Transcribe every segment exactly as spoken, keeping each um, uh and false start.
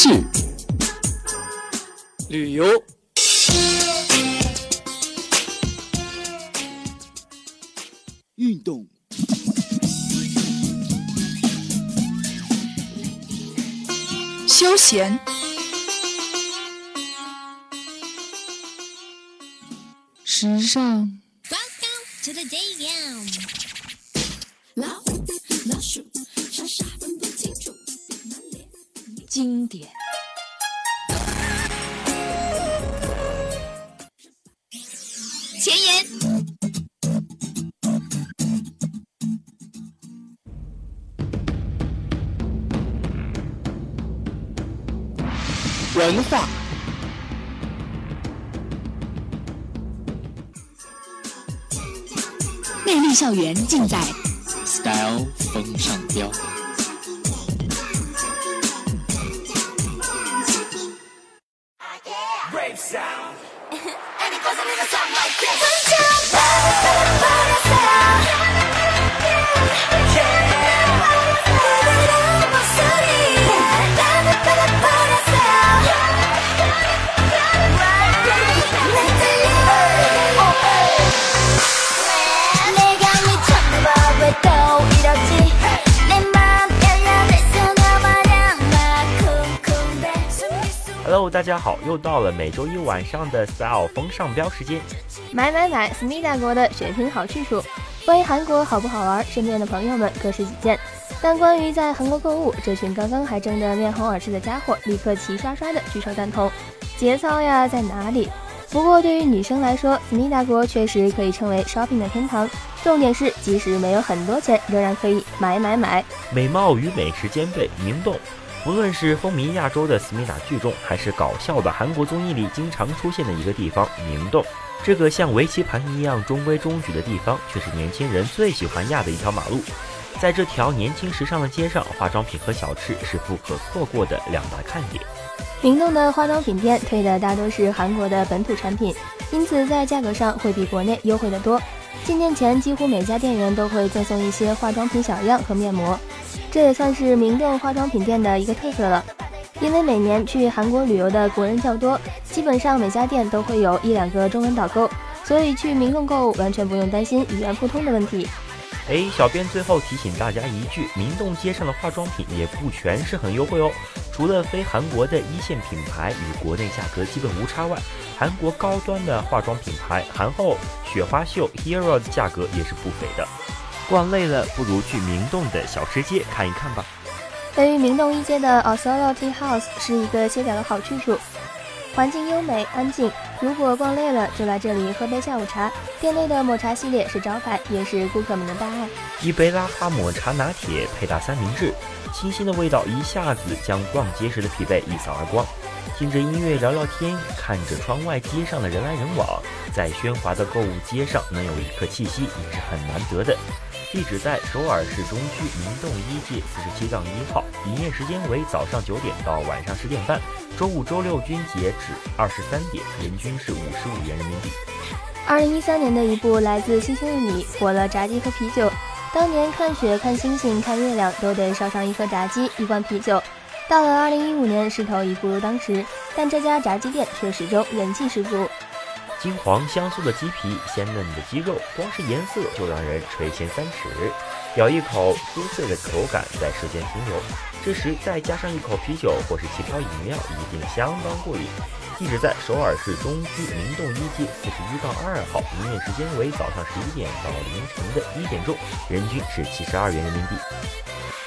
事、旅游。运动。休闲。时尚。经典。前沿。文化。魅力校园尽在 STYLE 风尚标。Hello， 大家好，又到了每周一晚上的 STYLE 风尚标时间。买买买 ，SMIDA 国的血拼好去处，关于韩国好不好玩，身边的朋友们各持己见。但关于在韩国购物，这群刚刚还争得面红耳赤的家伙，立刻齐刷刷的举手赞同。节操呀，在哪里？不过对于女生来说 ，SMIDA 国确实可以称为 shopping 的天堂。重点是，即使没有很多钱，仍然可以买买买。美貌与美食兼备，灵动。无论是风靡亚洲的思密达剧中，还是搞笑的韩国综艺里经常出现的一个地方——明洞，这个像围棋盘一样中规中矩的地方，却是年轻人最喜欢压的一条马路。在这条年轻时尚的街上，化妆品和小吃是不可错过的两大看点。明洞的化妆品店推的大多是韩国的本土产品，因此在价格上会比国内优惠得多。进店前，几乎每家店员都会赠送一些化妆品小样和面膜。这也算是明洞化妆品店的一个特色了，因为每年去韩国旅游的国人较多，基本上每家店都会有一两个中文导购，所以去明洞购物完全不用担心语言不通的问题。哎，小编最后提醒大家一句，明洞街上的化妆品也不全是很优惠哦，除了非韩国的一线品牌与国内价格基本无差外，韩国高端的化妆品牌韩后、雪花秀、Hero 的价格也是不菲的。逛累了，不如去明洞的小吃街看一看吧。位于明洞一街的 Osoyo Tea House 是一个歇脚的好去处，环境优美安静。如果逛累了，就来这里喝杯下午茶。店内的抹茶系列是招牌，也是顾客们的大爱。一杯拉花抹茶拿铁配大三明治，清新的味道一下子将逛街时的疲惫一扫而光。听着音乐聊聊天，看着窗外街上的人来人往，在喧哗的购物街上能有一刻气息，也是很难得的。地址在首尔市中区明洞一街四十七杠一号，营业时间为早上九点到晚上十点半，周五、周六均截止二十三点，人均是五十五元人民币。二零一三年的一部来自星星的你火了炸鸡和啤酒，当年看雪、看星星、看月亮都得烧上一颗炸鸡、一罐啤酒。到了二零一五年，势头已不如当时，但这家炸鸡店却始终人气十足。金黄香酥的鸡皮，鲜嫩的鸡肉，光是颜色就让人垂涎三尺。咬一口，酥脆的口感在舌尖停留。这时再加上一口啤酒或是其他饮料，一定相当过瘾。地址在首尔市中区明洞一街四十一杠二号，营业时间为早上十一点到凌晨的一点钟，人均是七十二元人民币。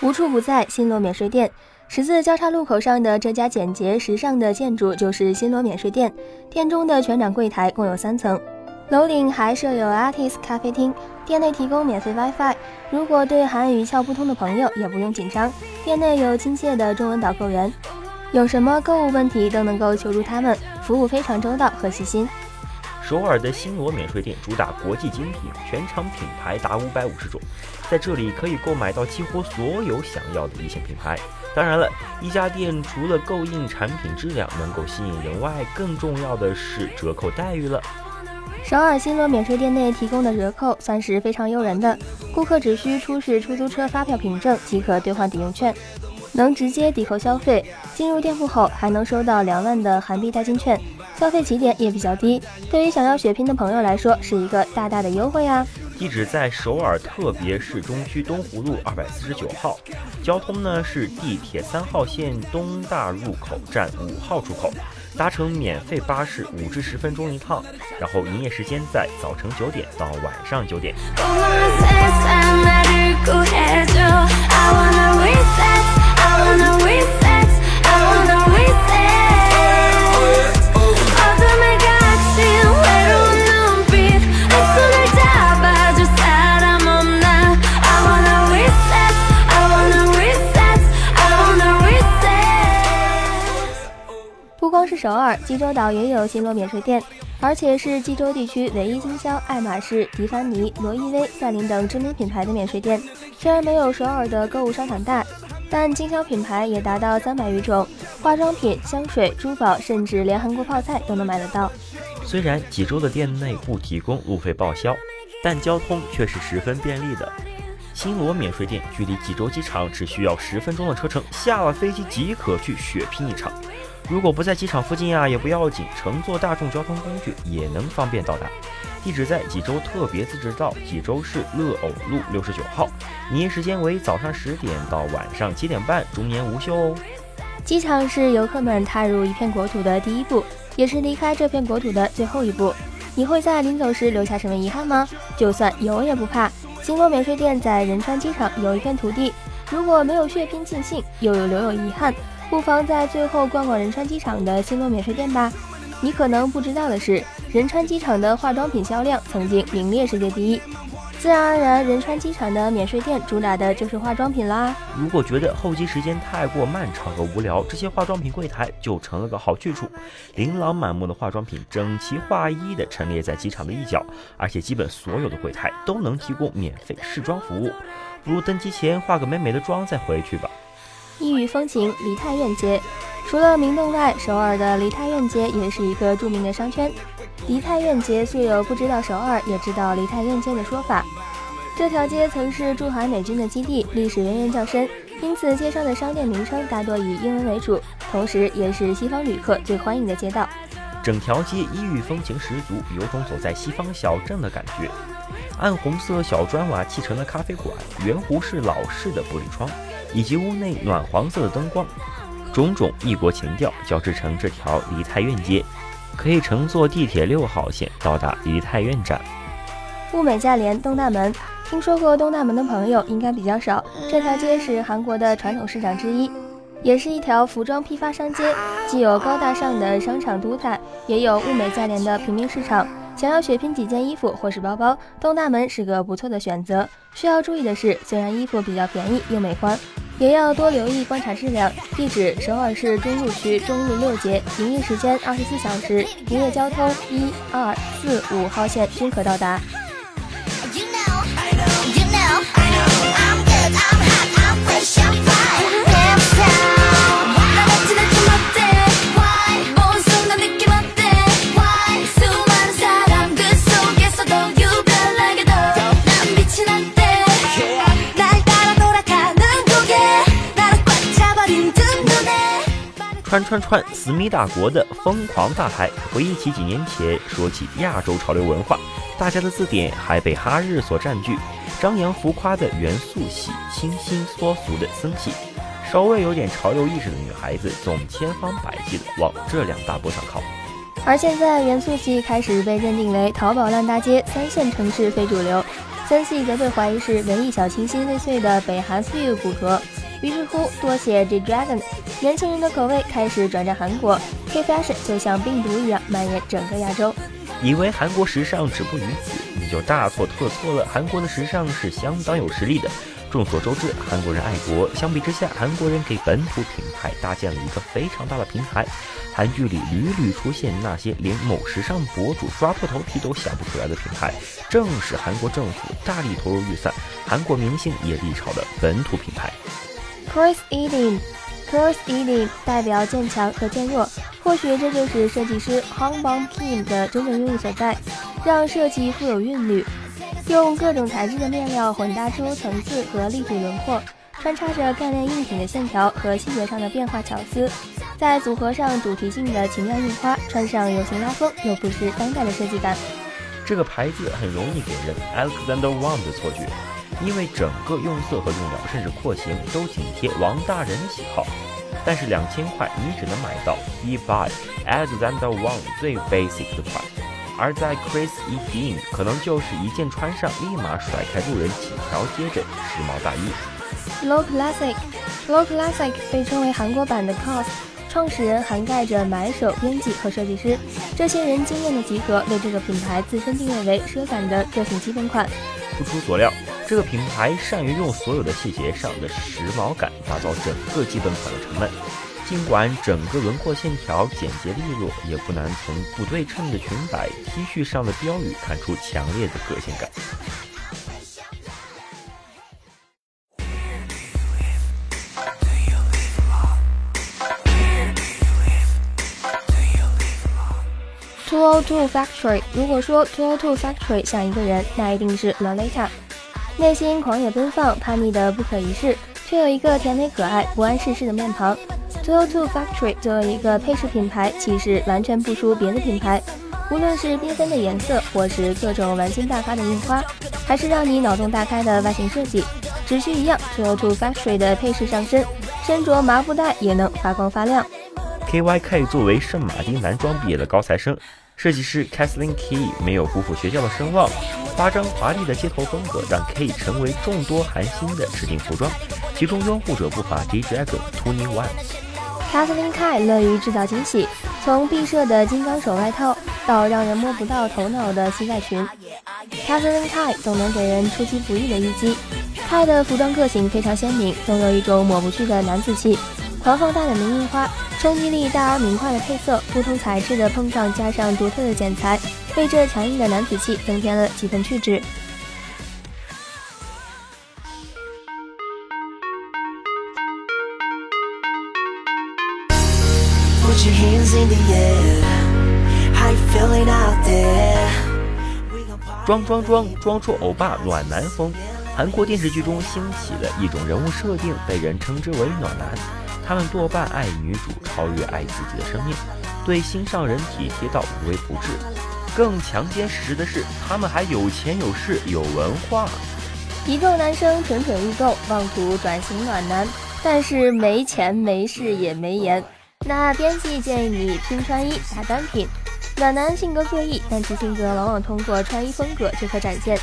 无处不在，新罗免税店。十字交叉路口上的这家简洁时尚的建筑就是新罗免税店，店中的全展柜台共有三层，楼顶还设有 Artist 咖啡厅，店内提供免费 WiFi， 如果对韩语窍不通的朋友也不用紧张，店内有亲切的中文导购员，有什么购物问题都能够求助他们，服务非常周到和细心。首尔的新罗免税店主打国际精品，全场品牌达五百五十种，在这里可以购买到几乎所有想要的一线品牌。当然了，一家店除了供应产品质量能够吸引人外，更重要的是折扣待遇了。首尔新罗免税店内提供的折扣算是非常诱人的，顾客只需出示出租车发票凭证即可兑换抵用券。能直接抵扣消费，进入店铺后还能收到两万的韩币代金券，消费起点也比较低，对于想要血拼的朋友来说是一个大大的优惠啊。地址在首尔特别市中区东湖路二百四十九号，交通呢是地铁三号线东大入口站五号出口，搭乘免费巴士五至十分钟一趟，然后营业时间在早晨九点到晚上九点。首尔、济州岛也有新罗免税店，而且是济州地区唯一经销爱马仕、迪凡尼、罗意威、赛琳等知名品牌的免税店。虽然没有首尔的购物商场大，但经销品牌也达到三百余种，化妆品、香水、珠宝，甚至连韩国泡菜都能买得到。虽然济州的店内不提供路费报销，但交通却是十分便利的。新罗免税店距离济州机场只需要十分钟的车程，下了飞机即可去血拼一场。如果不在机场附近啊，也不要紧，乘坐大众交通工具也能方便到达。地址在济州特别自治道济州市乐偶路六十九号，营业时间为早上十点到晚上七点半，终年无休哦。机场是游客们踏入一片国土的第一步，也是离开这片国土的最后一步。你会在临走时留下什么遗憾吗？就算有也不怕。新罗免税店在仁川机场有一片土地，如果没有血拼尽兴，又有留有遗憾。不妨在最后逛逛仁川机场的新罗免税店吧。你可能不知道的是，仁川机场的化妆品销量曾经名列世界第一，自然而然仁川机场的免税店主打的就是化妆品啦。如果觉得候机时间太过漫长和无聊，这些化妆品柜台就成了个好去处，琳琅满目的化妆品整齐划一的陈列在机场的一角，而且基本所有的柜台都能提供免费试妆服务，不如登机前化个美美的妆再回去吧。异域风情梨泰院街，除了明洞外，首尔的梨泰院街也是一个著名的商圈。梨泰院街素有不知道首尔也知道梨泰院街的说法，这条街曾是驻韩美军的基地，历史渊源较深，因此街上的商店名称大多以英文为主，同时也是西方旅客最欢迎的街道。整条街异域风情十足，有种走在西方小镇的感觉。暗红色小砖瓦砌成的咖啡馆，圆弧式老式的玻璃窗，以及屋内暖黄色的灯光，种种异国情调交织成这条梨泰院街。可以乘坐地铁六号线到达梨泰院站。物美价廉东大门，听说过东大门的朋友应该比较少。这条街是韩国的传统市场之一，也是一条服装批发商街，既有高大上的商场都台，也有物美价廉的平民市场。想要血拼几件衣服或是包包，东大门是个不错的选择。需要注意的是，虽然衣服比较便宜又美观，也要多留意观察质量。地址：首尔市中路区中路六街，营业时间二十四小时，营业交通一、二、四、五号线均可到达。穿穿穿，思密达国的疯狂大海，回忆起几年前说起亚洲潮流文化，大家的字典还被哈日所占据，张扬浮夸的元素系，清新脱俗的僧系，稍微有点潮流意识的女孩子总千方百计的往这两大波上靠。而现在元素系开始被认定为淘宝烂大街、三线城市非主流，僧系则被怀疑是文艺小清新未遂的北韩 feel 骨骼。于是乎，多写 G-Dragon， 年轻人的口味开始转战韩国 ，K fashion 就像病毒一样蔓延整个亚洲。以为韩国时尚止步于此，你就大错特错了。韩国的时尚是相当有实力的。众所周知，韩国人爱国，相比之下，韩国人给本土品牌搭建了一个非常大的平台。韩剧里屡屡出现那些连某时尚博主抓破头皮都想不出来的品牌，正是韩国政府大力投入预算，韩国明星也力炒的本土品牌。Chris Edding Chris Edding 代表渐强和渐弱，或许这就是设计师 Hong Bang Kim 的真正用意所在，让设计富有韵律，用各种材质的面料混搭出层次和立体轮廓，穿插着干练硬挺的线条和细节上的变化巧思，在组合上主题性的奇妙印花，穿上有型拉风又不失当代的设计感。这个牌子很容易给人 Alexander Wang 的错觉，因为整个用色和用料甚至廓形都紧贴王大人的喜好。但是两千块你只能买到一把 Alexander Wang 最 basic 的款，而在 Chris Edding 可能就是一件穿上立马甩开路人几条街的时髦大衣。Low Classic Low Classic 被称为韩国版的 COS， 创始人涵盖着买手、编辑和设计师，这些人经验的集合为这个品牌自身定位为奢感的个性基本款。不出所料，这个品牌善于用所有的细节上的时髦感打造整个基本款的成分，尽管整个轮廓线条简洁利落，也不难从不对称的裙摆、T 恤上的标语看出强烈的个性感。two oh two Factory， 如果说two oh two Factory 像一个人，那一定是 Loretta。 内心狂野奔放，叛逆的不可一世，却有一个甜美可爱、不谙世事的面庞。two oh two Factory 作为一个配饰品牌，气势完全不输别的品牌，无论是缤纷的颜色，或是各种玩心大发的印花，还是让你脑洞大开的外形设计，只需一样two oh two Factory 的配饰上身，身着麻布袋也能发光发亮。K Y K 作为圣马丁男装毕业的高材生，设计师 Kathleen Kye 没有辜负学校的声望，夸张华丽的街头风格让 Kye 成为众多韩星的指定服装，其中拥护者不乏 G-Dragon twenty-one。 Kathleen Kye 乐于制造惊喜，从闭设的金刚手外套到让人摸不到头脑的膝盖裙， Kathleen Kye 总能给人出其不意的一击。 Kye 的服装个性非常鲜明，总有一种抹不去的男子气，狂放大胆的印花，冲击力大而明快的配色，不同材质的碰撞加上独特的剪裁，为这强硬的男子气增添了几分趣致。装装装装出欧巴暖男风，韩国电视剧中兴起的一种人物设定，被人称之为暖男。他们多半爱女主超越爱自己的生命，对心上人体贴到无微不至。更强奸事实的是，他们还有钱有势有文化。一众男生蠢蠢欲动，妄图转型暖男，但是没钱没势也没颜。那编辑建议你拼穿衣打单品。暖男性格各异，但其性格往往通过穿衣风格就可展现，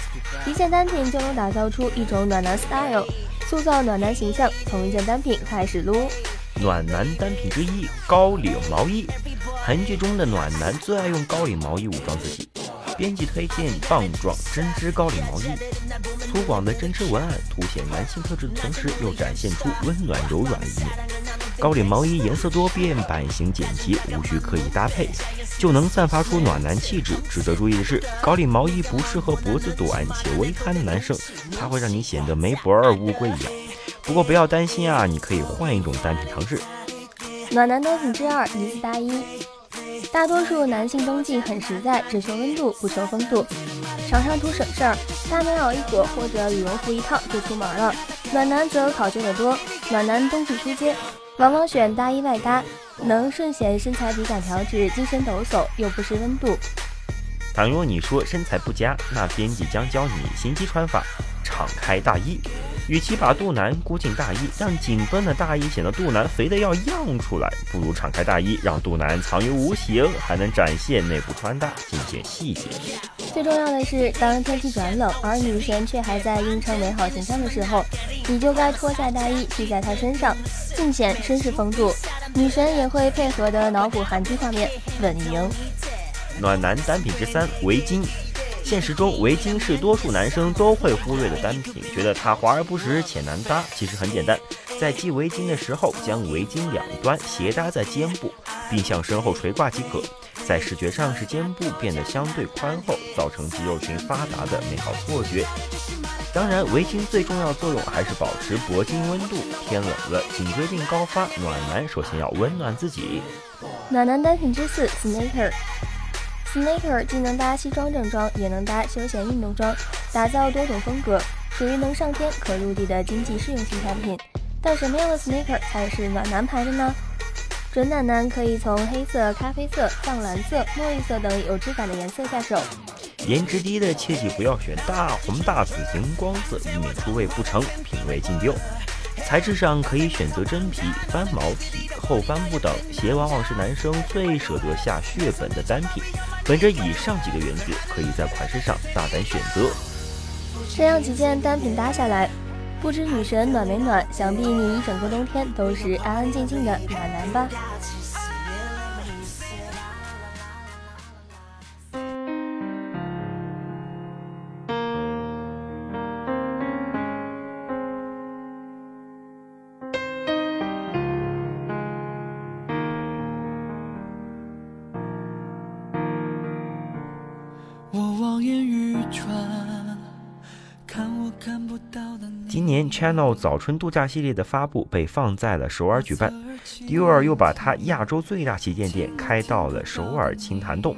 一件单品就能打造出一种暖男 style。塑造暖男形象，从一件单品开始撸。暖男单品之一，高领毛衣。韩剧中的暖男最爱用高领毛衣武装自己。编辑推荐棒状针织高领毛衣，粗犷的针织文案凸显男性特质的同时，又展现出温暖柔软的一面。高领毛衣颜色多变，版型简洁，无需刻意搭配，就能散发出暖男气质。值得注意的是，高领毛衣不适合脖子短且微憨的男生，它会让你显得没脖儿乌龟一样。不过不要担心啊，你可以换一种单品尝试。暖男单品之二，呢子大衣。大多数男性冬季很实在，只求温度不求风度，常常图省事儿，大棉袄一裹或者羽绒服一套就出门了。暖男则考究得多，暖男冬季出街，往往选大衣外搭，能顺显身材比较调制，精神抖擞又不失温度。倘若你说身材不佳，那编辑将教你心机穿法，敞开大衣。与其把肚腩箍进大衣，让紧绷的大衣显得肚腩肥得要漾出来，不如敞开大衣，让肚腩藏于无形，还能展现内部穿搭，尽显细节。最重要的是，当天气转冷，而女神却还在映衬美好形象的时候，你就该脱下大衣披在她身上，尽显绅士风度。女神也会配合的脑补韩剧画面，稳赢。暖男单品之三，围巾。现实中，围巾是多数男生都会忽略的单品，觉得它华而不实且难搭。其实很简单，在系围巾的时候，将围巾两端斜搭在肩部，并向身后垂挂即可。在视觉上，使肩部变得相对宽厚，造成肌肉群发达的美好错觉。当然，围巾最重要的作用还是保持脖颈温度。天冷了，颈椎病高发，暖男首先要温暖自己。暖男单品之四 ，sneaker。Sneaker 既能搭西装正装，也能搭休闲运动装，打造多种风格。属于能上天可入地的经济适用性产品。但什么样的 sneaker 才是暖男牌的呢？准暖男可以从黑色、咖啡色、藏蓝色、墨绿色等有质感的颜色下手。颜值低的切记不要选大红大紫、荧光色，以免出味不成，品味尽丢。材质上可以选择真皮、翻毛皮、厚帆布等。鞋往往是男生最舍得下血本的单品。本着以上几个原则，可以在款式上大胆选择。这样几件单品搭下来，不知女神暖没暖？想必你一整个冬天都是安安静静的暖男吧。今年 Channel 早春度假系列的发布被放在了首尔举办， Dior 又把它亚洲最大旗舰店开到了首尔青潭洞。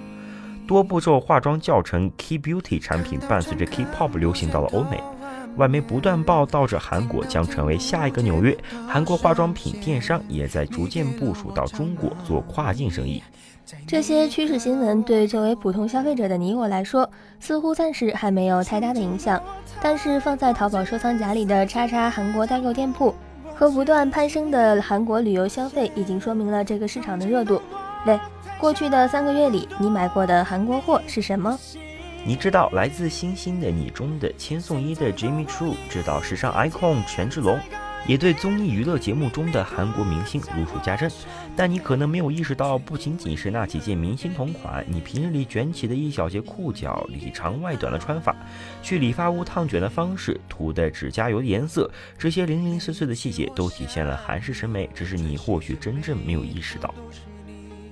多步骤化妆教程 Key Beauty 产品伴随着 K-pop 流行到了欧美，外媒不断报道着韩国将成为下一个纽约，韩国化妆品电商也在逐渐部署到中国做跨境生意。这些趋势新闻对作为普通消费者的你我来说，似乎暂时还没有太大的影响，但是放在淘宝收藏夹里的叉叉韩国代购店铺和不断攀升的韩国旅游消费，已经说明了这个市场的热度。对，过去的三个月里，你买过的韩国货是什么？你知道来自星星的你中的千颂伊的 Jimmy Choo， 知道时尚 icon 权志龙，也对综艺娱乐节目中的韩国明星如数家珍，但你可能没有意识到，不仅仅是那几件明星同款，你平日里卷起的一小截裤脚、里长外短的穿法、去理发屋烫卷的方式、涂的指甲油的颜色，这些零零碎碎的细节都体现了韩式审美，只是你或许真正没有意识到。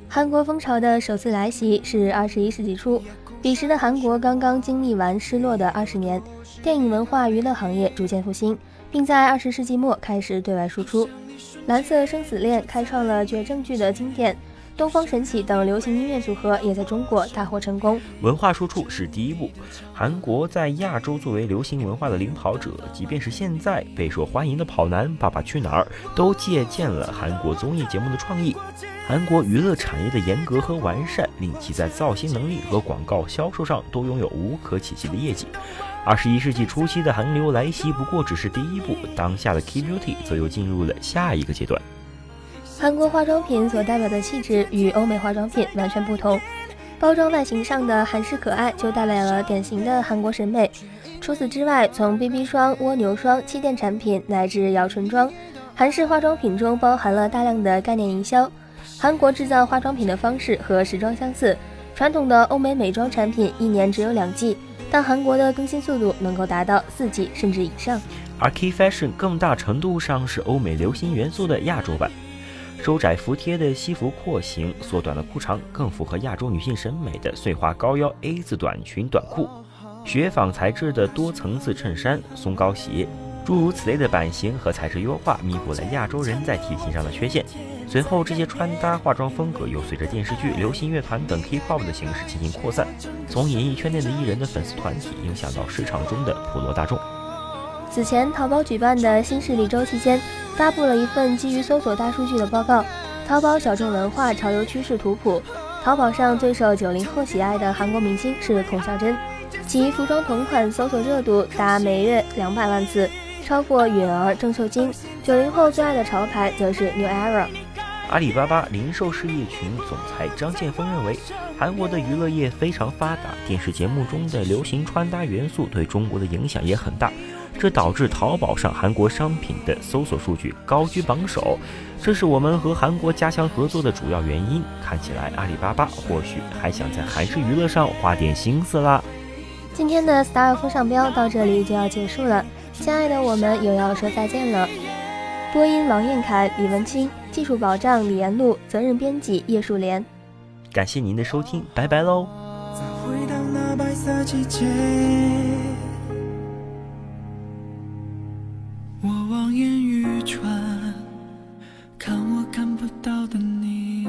韩国风潮的首次来袭是二十一世纪初，彼时的韩国刚刚经历完失落的二十年，电影文化娱乐行业逐渐复兴，并在二十世纪末开始对外输出。蓝色生死恋开创了绝正剧的经典，东方神起等流行音乐组合也在中国大获成功。文化输出是第一步，韩国在亚洲作为流行文化的领跑者，即便是现在备受欢迎的跑男、爸爸去哪儿都借鉴了韩国综艺节目的创意。韩国娱乐产业的严格和完善，令其在造星能力和广告销售上都拥有无可企及的业绩。二十一世纪初期的韩流来袭不过只是第一步，当下的 Key Beauty 则又进入了下一个阶段。韩国化妆品所代表的气质与欧美化妆品完全不同，包装外形上的韩式可爱就代表了典型的韩国审美。除此之外，从 B B 霜、蜗牛霜、气垫产品乃至摇唇妆，韩式化妆品中包含了大量的概念营销。韩国制造化妆品的方式和时装相似，传统的欧美美妆产品一年只有两季，但韩国的更新速度能够达到四季甚至以上。而 Key Fashion 更大程度上是欧美流行元素的亚洲版，收窄服帖的西服廓形，缩短的裤长，更符合亚洲女性审美的碎花高腰 A 字短裙短裤，雪纺材质的多层次衬衫、松糕鞋，诸如此类的版型和材质优化，弥补了亚洲人在体型上的缺陷。随后，这些穿搭、化妆风格又随着电视剧、流行乐团等 K-pop 的形式进行扩散，从演艺圈内的艺人的粉丝团体影响到市场中的普罗大众。此前，淘宝举办的新势力周期间，发布了一份基于搜索大数据的报告《淘宝小众文化潮流趋势图谱》。淘宝上最受九零后喜爱的韩国明星是孔孝真，其服装同款搜索热度达每月两百万次，超过允儿、郑秀晶。九零后最爱的潮牌则是 New Era。阿里巴巴零售事业群总裁张建峰认为，韩国的娱乐业非常发达，电视节目中的流行穿搭元素对中国的影响也很大，这导致淘宝上韩国商品的搜索数据高居榜首，这是我们和韩国加强合作的主要原因。看起来阿里巴巴或许还想在韩式娱乐上花点心思啦。今天的 STYLE 风尚标到这里就要结束了，亲爱的，我们又要说再见了。播音王彦凯、李文清，技术保障李延禄，责任编辑叶树莲。感谢您的收听，拜拜喽。再回到那白色季节，我望眼欲穿，看我看不到的你，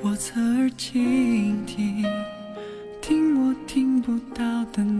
我侧耳倾听，听我听不到的你。